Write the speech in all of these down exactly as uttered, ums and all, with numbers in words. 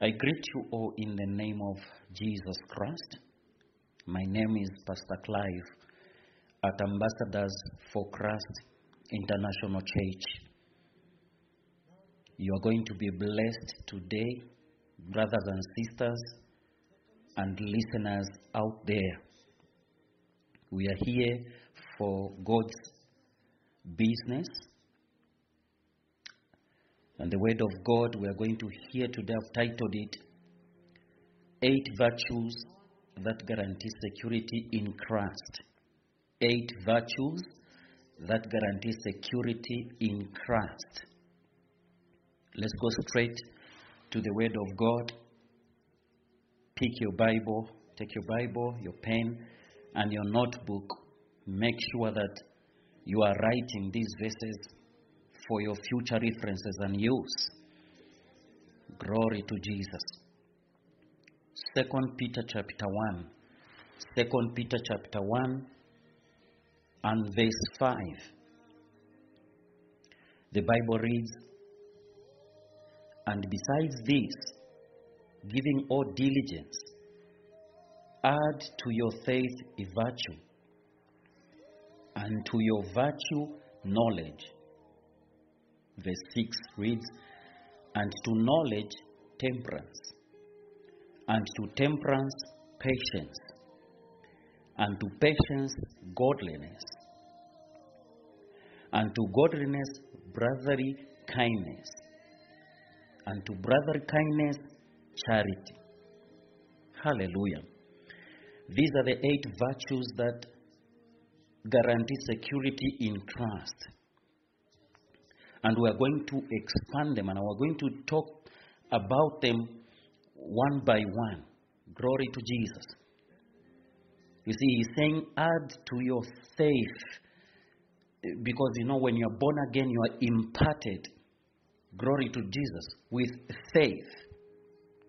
I greet you all in the name of Jesus Christ. My name is Pastor Clive at Ambassadors for Christ International Church. You are going to be blessed today, brothers and sisters and listeners out there. We are here for God's business. And the word of God we are going to hear today, I've titled it, Eight Virtues That Guarantee Security in Christ. Eight Virtues That Guarantee Security in Christ. Let's go straight to the word of God. Pick your Bible, take your Bible, your pen, and your notebook. Make sure that you are writing these verses for your future references and use. Glory to Jesus. Second Peter chapter one. Second Peter chapter one and verse five. The Bible reads, and besides this, giving all diligence, add to your faith a virtue, and to your virtue knowledge. Verse six reads, and to knowledge temperance, and to temperance patience, and to patience godliness, and to godliness brotherly kindness, and to brotherly kindness charity. Hallelujah. These are the eight virtues that guarantee security in Christ. And we are going to expand them, and we're going to talk about them one by one. Glory to Jesus. You see, he's saying, add to your faith. Because, you know, when you're born again, you are imparted, glory to Jesus, with faith.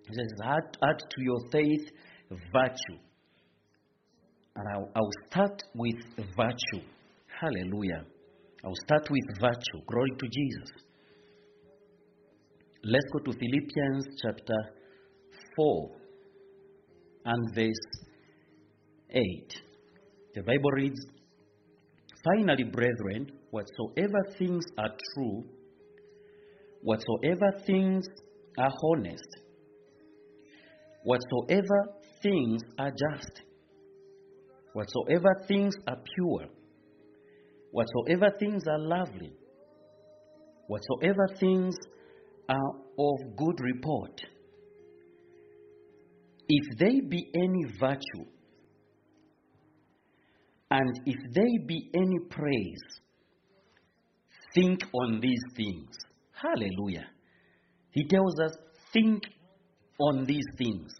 He says, add, add to your faith virtue. And I'll, I'll start with virtue. Hallelujah. I'll start with virtue. Glory to Jesus. Let's go to Philippians chapter four and verse eight. The Bible reads, finally, brethren, whatsoever things are true, whatsoever things are honest, whatsoever things are just, whatsoever things are pure, whatsoever things are lovely, whatsoever things are of good report, if there be any virtue, and if there be any praise, think on these things. Hallelujah. He tells us, think on these things.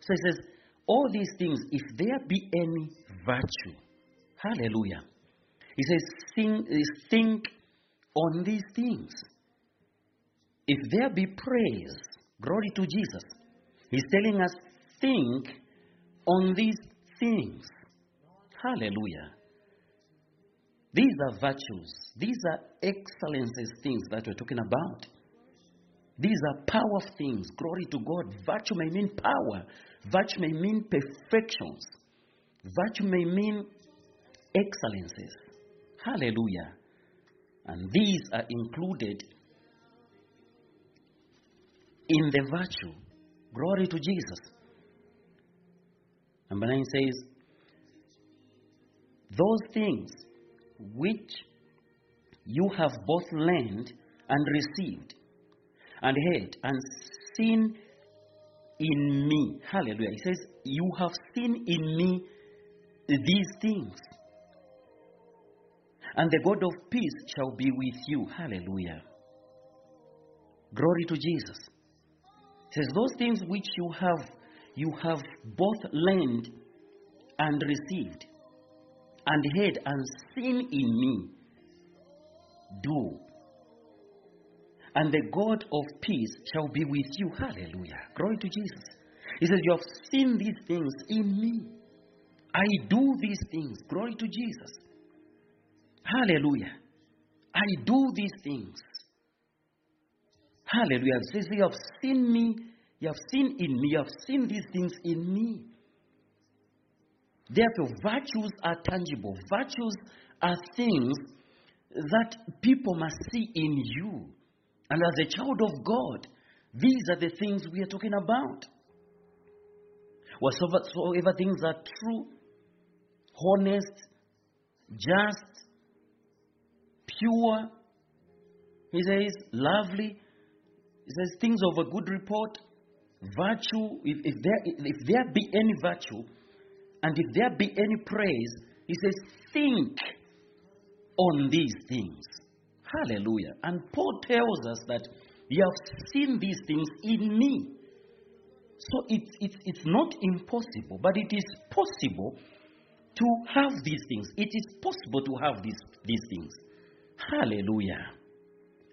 So he says, all these things, if there be any virtue, hallelujah. He says, think, think on these things. If there be praise, glory to Jesus. He's telling us, think on these things. Hallelujah. These are virtues. These are excellences, things that we're talking about. These are power things. Glory to God. Virtue may mean power. Virtue may mean perfections. Virtue may mean excellences. Hallelujah. And these are included in the virtue. Glory to Jesus. Number nine says, those things which you have both learned and received and heard and seen in me. Hallelujah. He says, you have seen in me these things. And the God of peace shall be with you. Hallelujah. Glory to Jesus. It says, those things which you have, you have both learned and received, and heard and seen in me, do. And the God of peace shall be with you. Hallelujah. Glory to Jesus. He says, you have seen these things in me. I do these things. Glory to Jesus. Hallelujah. I do these things. Hallelujah. It says, you have seen me You have seen in me, you have seen these things in me. Therefore, virtues are tangible. Virtues are things that people must see in you. And as a child of God, these are the things we are talking about. Whatsoever things are true, honest, just, pure, he says, lovely, he says, things of a good report, virtue, if, if, there, if there be any virtue, and if there be any praise, he says, think on these things. Hallelujah. And Paul tells us that you have seen these things in me. So it's, it's, it's not impossible, but it is possible to have these things. It is possible to have these, these things. Hallelujah.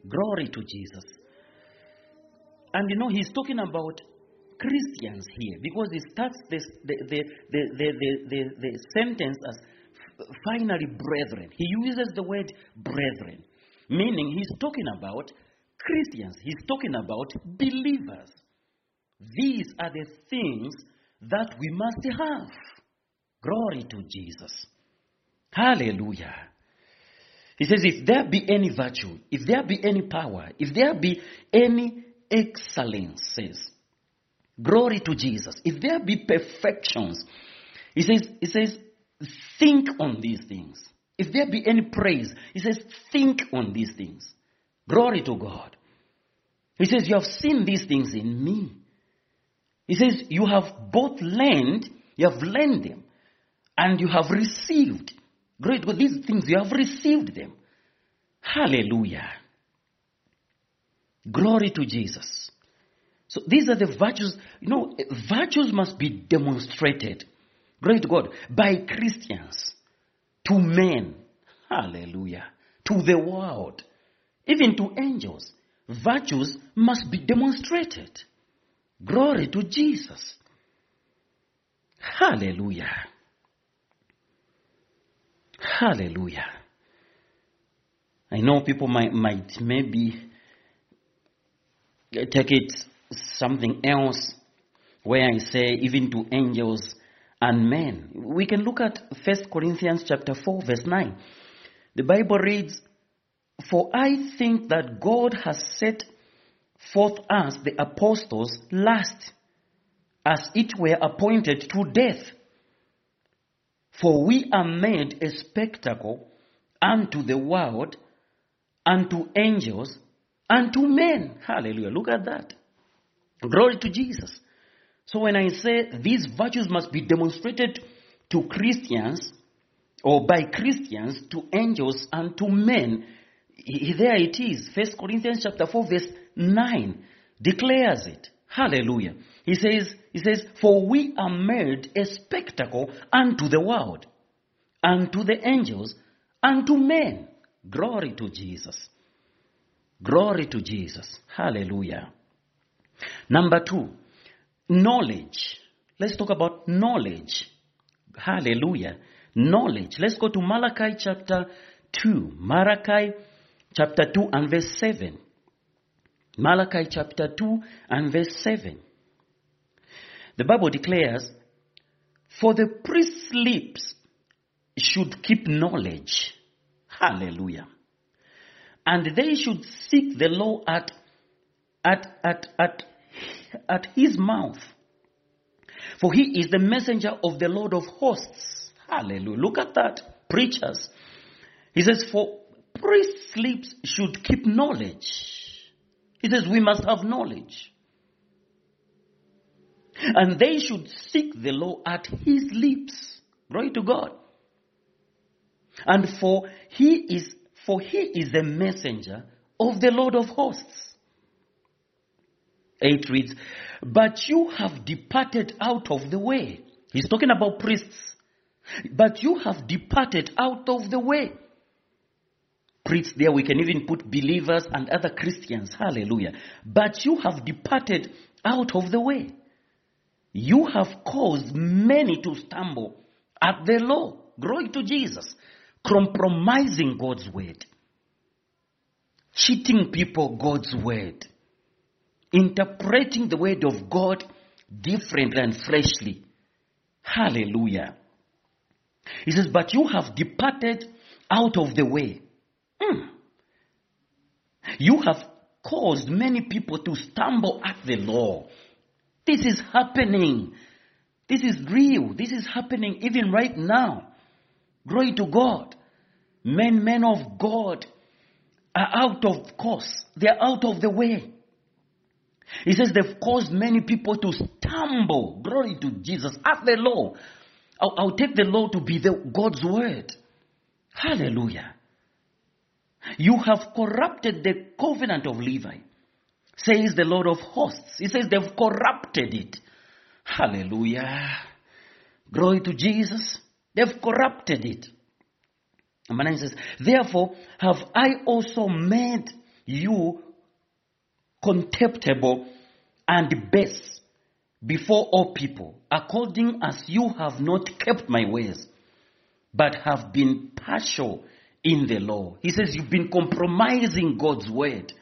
Glory to Jesus. And you know, he's talking about Christians here, because he starts this, the, the, the, the, the, the sentence as finally brethren. He uses the word brethren, meaning he's talking about Christians. He's talking about believers. These are the things that we must have. Glory to Jesus. Hallelujah. He says, if there be any virtue, if there be any power, if there be any excellence, says, glory to Jesus. If there be perfections, he says, he says, think on these things. If there be any praise, he says, think on these things. Glory to God. He says, you have seen these things in me. He says, you have both learned, you have learned them, and you have received. Great, with these things, you have received them. Hallelujah. Glory to Jesus. So these are the virtues. You know, virtues must be demonstrated, great God, by Christians to men. Hallelujah. To the world. Even to angels. Virtues must be demonstrated. Glory to Jesus. Hallelujah. Hallelujah. I know people might, might maybe take it something else, where I say even to angels and men. We can look at First Corinthians chapter four verse nine. The Bible reads, for I think that God has set forth us, the apostles, last, as it were appointed to death. For we are made a spectacle unto the world, unto angels, unto men. Hallelujah. Look at that. Glory to Jesus. So when I say these virtues must be demonstrated to Christians, or by Christians, to angels and to men, there it is. First Corinthians chapter four verse nine declares it. Hallelujah. He says, he says, for we are made a spectacle unto the world, unto the angels, unto men. Glory to Jesus. Glory to Jesus. Hallelujah. Number two, knowledge. Let's talk about knowledge. Hallelujah. Knowledge. Let's go to Malachi chapter two. Malachi chapter two and verse seven. Malachi chapter two and verse seven. The Bible declares, for the priest's lips should keep knowledge. Hallelujah. And they should seek the law at at at at at his mouth. For he is the messenger of the Lord of hosts. Hallelujah. Look at that. Preachers. He says, for priest's lips should keep knowledge. He says, we must have knowledge. And they should seek the law at his lips. Glory to God. And for he is for he is the messenger of the Lord of hosts. Eight reads, but you have departed out of the way. He's talking about priests. But you have departed out of the way. Priests there, we can even put believers and other Christians. Hallelujah. But you have departed out of the way. You have caused many to stumble at the law. Glory to Jesus. Compromising God's word. Cheating people God's word. interpreting the word of God differently and freshly. Hallelujah. He says, but you have departed out of the way. Mm. You have caused many people to stumble at the law. This is happening. This is real. This is happening even right now. Glory to God. Men, men of God are out of course. They are out of the way. He says they've caused many people to stumble. Glory to Jesus. At the law. I'll, I'll take the law to be the, God's word. Hallelujah. You have corrupted the covenant of Levi, says the Lord of hosts. He says they've corrupted it. Hallelujah. Glory to Jesus. They've corrupted it. And Manasseh says, therefore have I also made you contemptible and base before all people, according as you have not kept my ways, but have been partial in the law. He says you've been compromising God's word.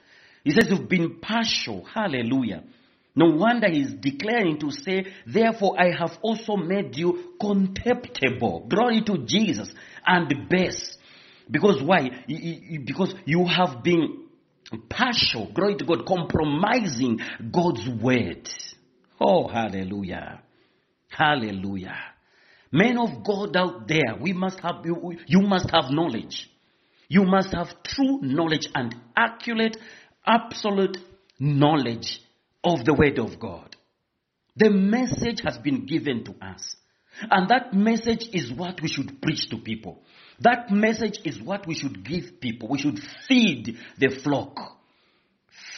He says you've been partial. Hallelujah. No wonder he's declaring to say, therefore I have also made you contemptible. Glory to Jesus. And base. Because why? Because you have been partial. Glory to God. Compromising God's word. Oh, hallelujah. Hallelujah. Men of God out there, we must have, you, you must have knowledge. You must have true knowledge and accurate, absolute knowledge of the word of God. The message has been given to us. And that message is what we should preach to people. That message is what we should give people. We should feed the flock.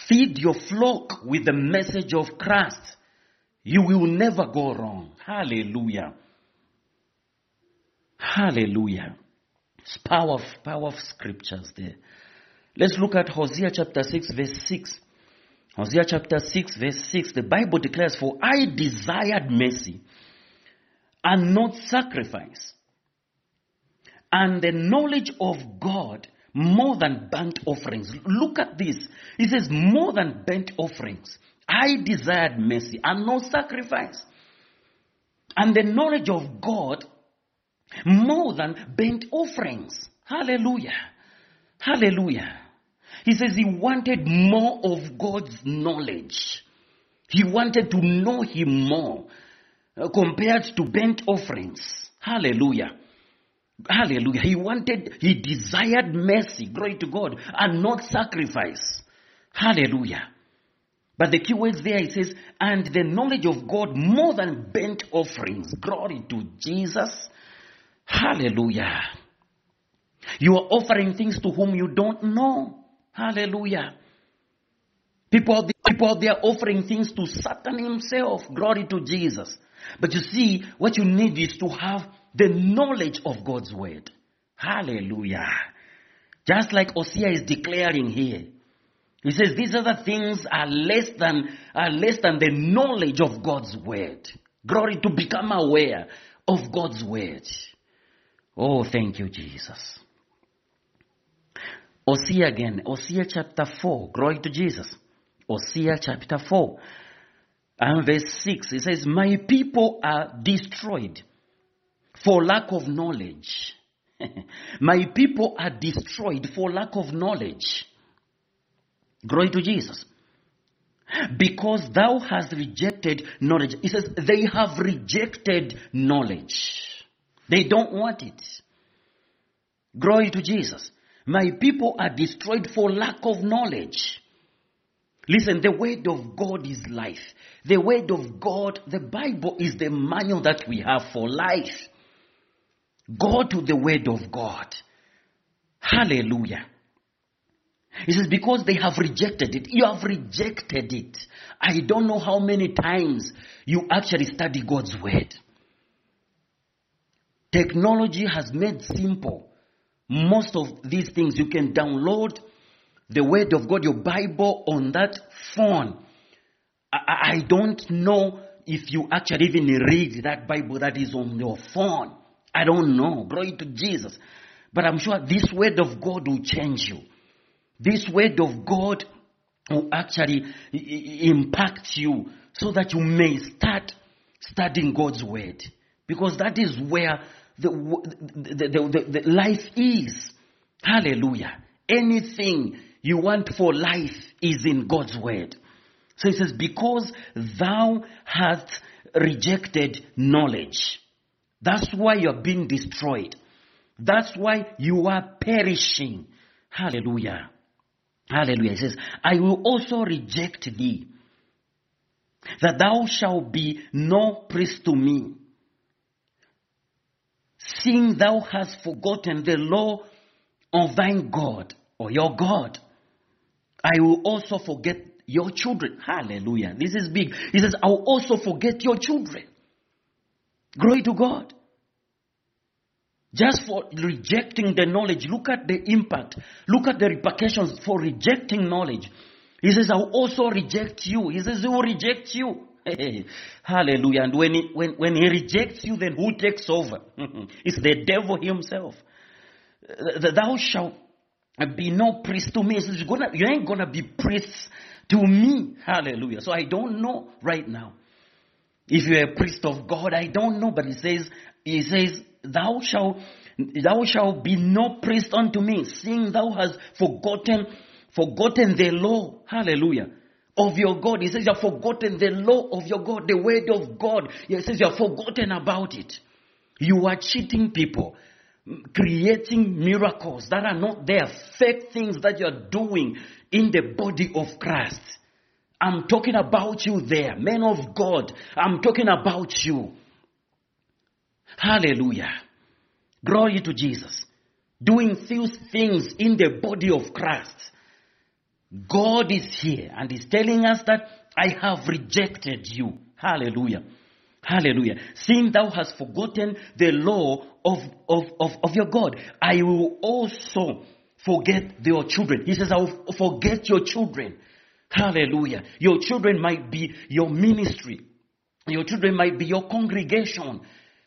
Feed your flock with the message of Christ. You will never go wrong. Hallelujah. Hallelujah. It's power, power of scriptures there. Let's look at Hosea chapter six verse six. Hosea chapter six verse six, the Bible declares, for I desired mercy and not sacrifice, and the knowledge of God more than burnt offerings. Look at this. It says more than burnt offerings. I desired mercy and not sacrifice, and the knowledge of God more than burnt offerings. Hallelujah. Hallelujah. He says he wanted more of God's knowledge. He wanted to know him more uh, compared to burnt offerings. Hallelujah. Hallelujah. He wanted, he desired mercy, glory to God, and not sacrifice. Hallelujah. But the key words there, it says, and the knowledge of God more than burnt offerings. Glory to Jesus. Hallelujah. You are offering things to whom you don't know. Hallelujah. People out there, people out there offering things to Satan himself. Glory to Jesus. But you see, what you need is to have the knowledge of God's word. Hallelujah. Just like Hosea is declaring here. He says these other things are less than, are less than the knowledge of God's word. Glory, to become aware of God's word. Oh, thank you, Jesus. Hosea again, Hosea chapter four, glory to Jesus. Hosea chapter four and verse six, it says, my people are destroyed for lack of knowledge. My people are destroyed for lack of knowledge. Glory to Jesus. Because thou hast rejected knowledge. It says they have rejected knowledge. They don't want it. Glory to Jesus. My people are destroyed for lack of knowledge. Listen, the word of God is life. The word of God, the Bible, is the manual that we have for life. Go to the word of God. Hallelujah. It says, because they have rejected it. You have rejected it. I don't know how many times you actually study God's word. Technology has made simple most of these things. You can download the word of God, your Bible, on that phone. I, I don't know if you actually even read that Bible that is on your phone. I don't know. Glory to Jesus. But I'm sure this word of God will change you. This word of God will actually impact you so that you may start studying God's word. Because that is where the, the, the, the, the life is. Hallelujah. Anything you want for life is in God's word. So it says, because thou hast rejected knowledge. That's why you're being destroyed. That's why you are perishing. Hallelujah. Hallelujah. It says, I will also reject thee, that thou shalt be no priest to me, seeing thou hast forgotten the law of thine God, or your God. I will also forget your children. Hallelujah. This is big. He says, I will also forget your children. Glory to God. Just for rejecting the knowledge, look at the impact. Look at the repercussions for rejecting knowledge. He says, I will also reject you. He says, he will reject you. Hey, hallelujah. And when he, when, when he rejects you, then who takes over? It's the devil himself. Thou shalt be no priest to me. He says, you're gonna, you ain't going to be priests to me. Hallelujah. So I don't know right now if you're a priest of God. I don't know. But he says, he says, Thou shalt, thou shalt be no priest unto me, seeing thou hast forgotten, forgotten the law, hallelujah, of your God. He says you have forgotten the law of your God, the word of God. He says you have forgotten about it. You are cheating people, creating miracles that are not there, fake things that you are doing in the body of Christ. I'm talking about you there, men of God. I'm talking about you. Hallelujah. Glory to Jesus. Doing few things in the body of Christ. God is here and is telling us that I have rejected you. Hallelujah. Hallelujah. Seeing thou hast forgotten the law of, of, of, of your God, I will also forget your children. He says, I will forget your children. Hallelujah. Your children might be your ministry. Your children might be your congregation.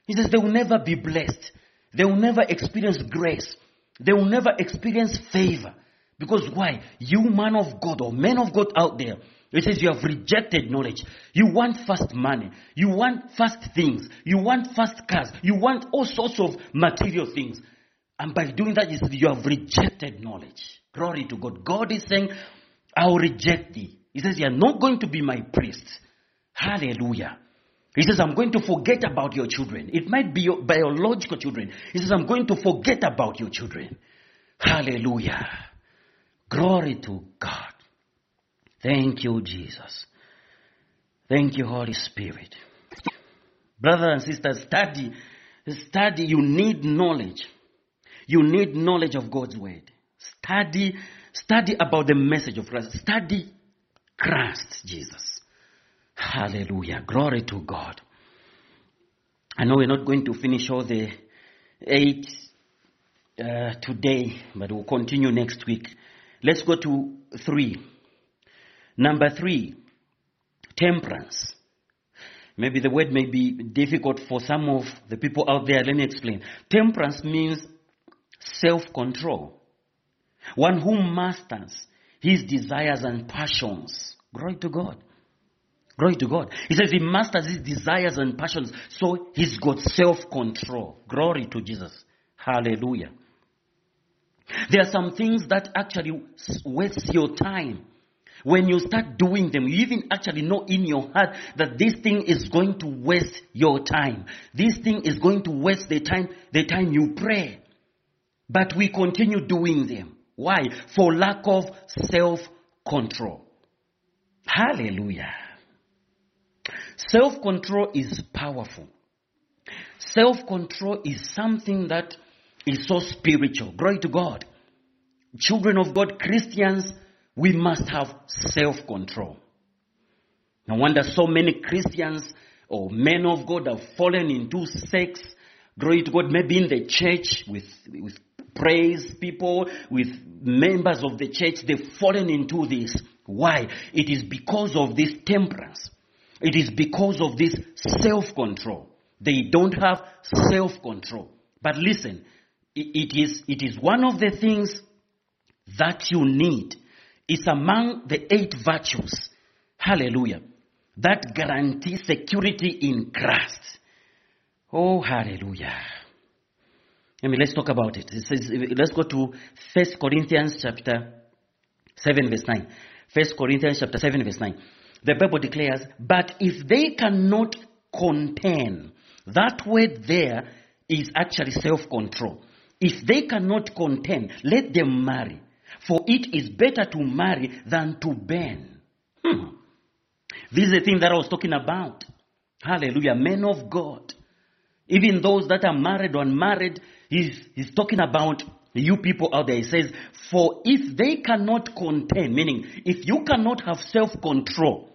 He says they will never be blessed. They will never experience grace. They will never experience favor. Because why? You man of God or men of God out there, it says you have rejected knowledge. You want fast money. You want fast things. You want fast cars. You want all sorts of material things. And by doing that, you have rejected knowledge. Glory to God. God is saying, I will reject thee. He says you are not going to be my priest. Hallelujah. He says, I'm going to forget about your children. It might be your biological children. He says, I'm going to forget about your children. Hallelujah. Glory to God. Thank you, Jesus. Thank you, Holy Spirit. Brothers and sisters, study. Study. You need knowledge. You need knowledge of God's word. Study. Study about the message of Christ. Study Christ, Jesus. Hallelujah. Glory to God. I know we're not going to finish all the eight uh, today, but we'll continue next week. Let's go to three. Number three, temperance. Maybe the word may be difficult for some of the people out there. Let me explain. Temperance means self-control. One who masters his desires and passions. Glory to God. Glory to God. He says he masters his desires and passions, so he's got self-control. Glory to Jesus. Hallelujah. There are some things that actually waste your time. When you start doing them, you even actually know in your heart that this thing is going to waste your time. This thing is going to waste the time, the time you pray. But we continue doing them. Why? For lack of self-control. Hallelujah. Self-control is powerful. Self-control is something that is so spiritual. Glory to God. Children of God, Christians, we must have self-control. No wonder so many Christians or men of God have fallen into sex. Glory to God, maybe in the church with, with praise people, with members of the church, they've fallen into this. Why? It is because of this temperance. It is because of this self-control. They don't have self-control. But listen, it is, it is one of the things that you need is among the eight virtues, hallelujah, that guarantee security in Christ. Oh, hallelujah. I mean, let's talk about it. It says, let's go to First Corinthians chapter seven, verse nine. First Corinthians chapter seven, verse nine. The Bible declares, but if they cannot contain, that word there is actually self-control. If they cannot contain, let them marry. For it is better to marry than to burn. Hmm. This is the thing that I was talking about. Hallelujah. Men of God. Even those that are married or unmarried, he's, he's talking about you people out there. He says, for if they cannot contain, meaning if you cannot have self-control,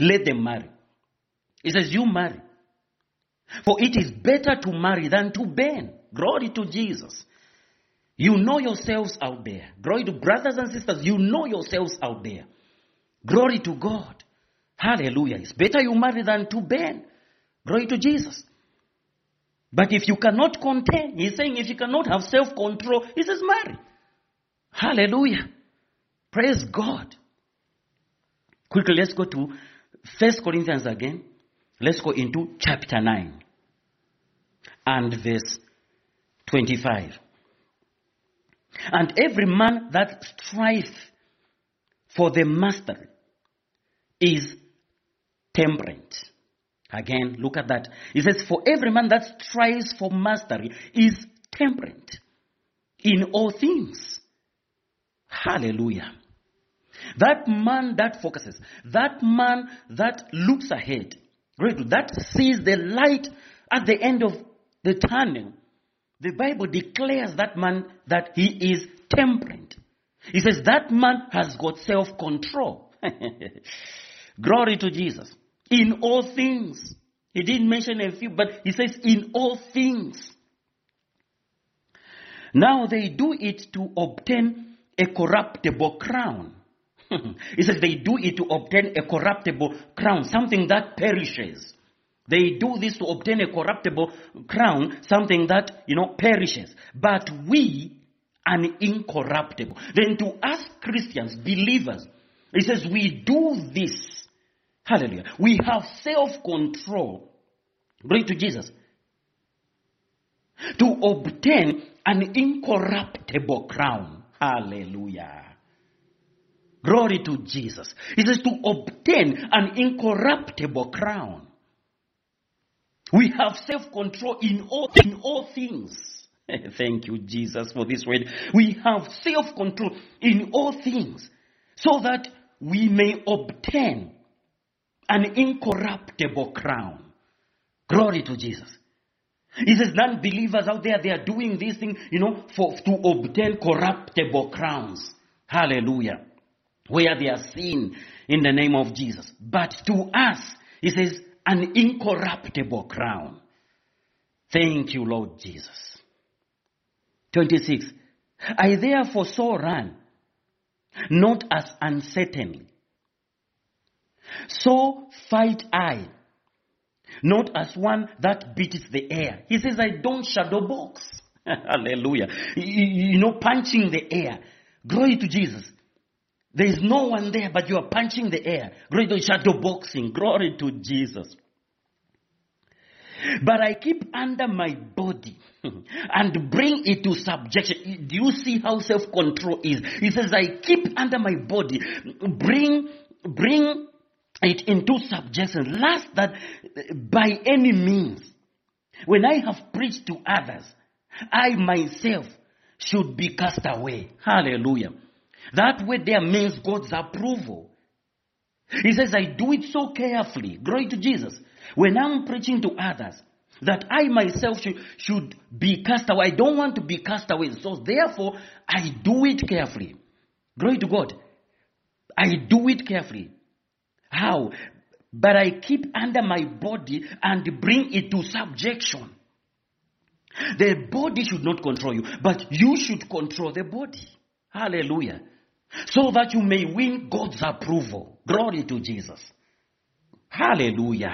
let them marry. He says, you marry. For it is better to marry than to burn. Glory to Jesus. You know yourselves out there. Glory to brothers and sisters. You know yourselves out there. Glory to God. Hallelujah. It's better you marry than to burn. Glory to Jesus. But if you cannot contain, he's saying if you cannot have self-control, he says marry. Hallelujah. Praise God. Quickly, let's go to First Corinthians again. Let's go into chapter nine and verse twenty-five. And every man that striveth for the mastery is temperate. Again, look at that. It says, for every man that strives for mastery is temperate in all things. Hallelujah. That man that focuses, that man that looks ahead, that sees the light at the end of the tunnel, the Bible declares that man that he is temperate. He says that man has got self-control. Glory to Jesus. In all things. He didn't mention a few, but he says in all things. Now they do it to obtain a corruptible crown. He says they do it to obtain a corruptible crown, something that perishes. They do this to obtain a corruptible crown, something that, you know, perishes. But we, an incorruptible. Then to us Christians, believers, he says we do this. Hallelujah. We have self-control. Glory to Jesus. To obtain an incorruptible crown. Hallelujah. Glory to Jesus. It is to obtain an incorruptible crown. We have self-control in all, in all things. Thank you, Jesus, for this word. We have self-control in all things so that we may obtain an incorruptible crown. Glory to Jesus. He says non-believers out there, they are doing this thing, you know, for to obtain corruptible crowns. Hallelujah. Where they are seen in the name of Jesus. But to us, he says, an incorruptible crown. Thank you, Lord Jesus. twenty-six. I therefore so ran, not as uncertainly. So fight I, not as one that beats the air. He says, I don't shadow box. Hallelujah. You, you know, punching the air. Glory to Jesus. There is no one there, but you are punching the air. Glory to shadow boxing. Glory to Jesus. But I keep under my body and bring it to subjection. Do you see how self-control is? He says, I keep under my body, bring, bring, it into subjection. Last, that by any means, when I have preached to others, I myself should be cast away. Hallelujah. That way there means God's approval. He says, I do it so carefully. Glory to Jesus. When I'm preaching to others, that I myself should, should be cast away. I don't want to be cast away. So therefore, I do it carefully. Glory to God. I do it carefully. How? But I keep under my body and bring it to subjection. The body should not control you, but you should control the body. Hallelujah. So that you may win God's approval. Glory to Jesus. Hallelujah.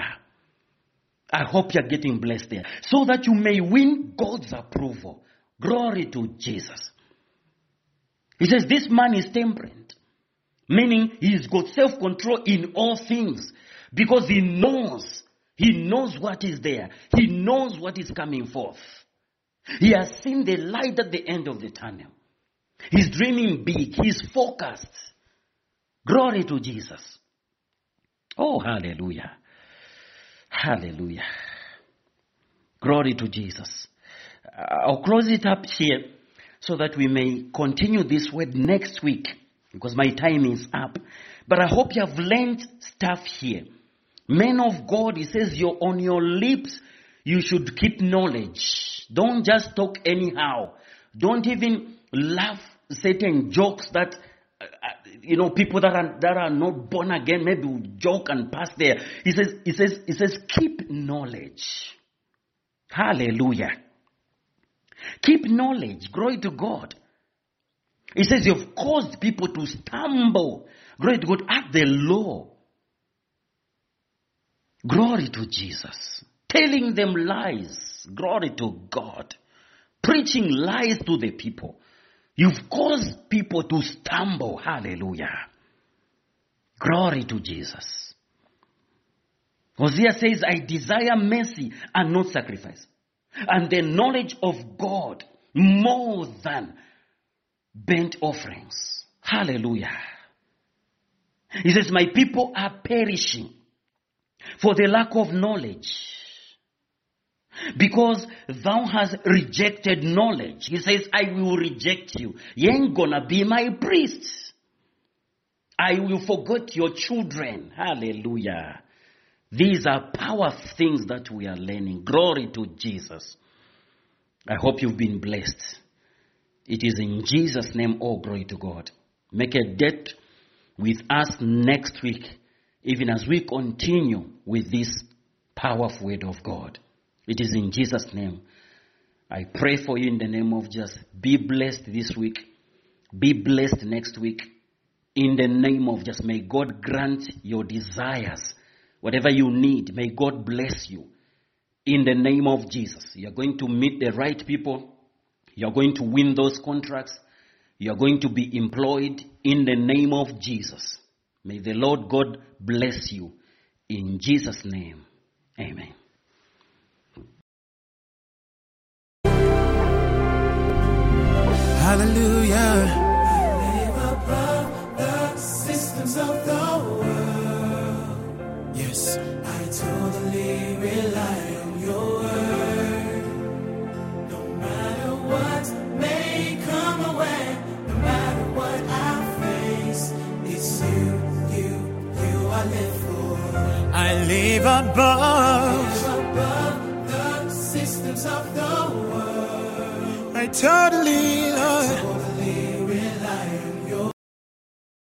I hope you're getting blessed there. So that you may win God's approval. Glory to Jesus. He says, this man is temperate, meaning he's got self-control in all things, because he knows, he knows what is there. He knows what is coming forth. He has seen the light at the end of the tunnel. He's dreaming big. He's focused. Glory to Jesus. Oh, hallelujah. Hallelujah. Glory to Jesus. I'll close it up here so that we may continue this word next week, because my time is up. But I hope you have learned stuff here. Men of God, he says, you're on your lips. You should keep knowledge. Don't just talk anyhow. Don't even laugh certain jokes that, uh, you know, people that are, that are not born again, maybe will joke and pass there. He says, he says, he says, keep knowledge. Hallelujah. Keep knowledge. Glory to God. He says, you've caused people to stumble. Glory to God. At the law. Glory to Jesus. Telling them lies. Glory to God. Preaching lies to the people. You've caused people to stumble. Hallelujah. Glory to Jesus. Hosea says, I desire mercy and not sacrifice, and the knowledge of God more than burnt offerings. Hallelujah. He says, my people are perishing for the lack of knowledge, because thou hast rejected knowledge. He says, I will reject you. You ain't gonna be my priest. I will forget your children. Hallelujah. These are power things that we are learning. Glory to Jesus. I hope you've been blessed. It is in Jesus' name. Oh, glory to God. Make a date with us next week, even as we continue with this powerful word of God. It is in Jesus' name. I pray for you in the name of Jesus. Be blessed this week. Be blessed next week. In the name of Jesus, may God grant your desires. Whatever you need, may God bless you. In the name of Jesus, you're going to meet the right people. You're going to win those contracts. You're going to be employed in the name of Jesus. May the Lord God bless you. In Jesus' name, amen. Hallelujah. We live above the systems of the world. Yes. I totally rely on your word. No matter what may come away, no matter what I face, it's you, you, you I live for. I live above, I live above the systems of the world. I totally, Lord.